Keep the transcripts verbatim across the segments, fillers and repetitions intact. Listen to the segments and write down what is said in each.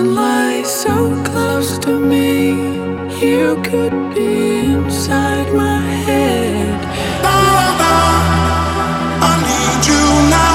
and lie so close to me. You could be inside my head. I need you now.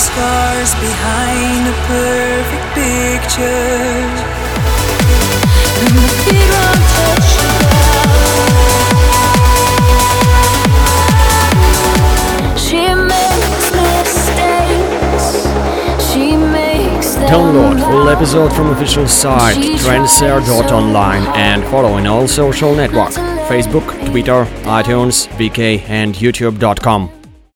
Scars behind a perfect picture. You don't touch the ground. She makes mistakes. She makes them. Download full episode from official site tranceair dot online and follow in all social network: Facebook, Twitter, iTunes, V K and YouTube dot com.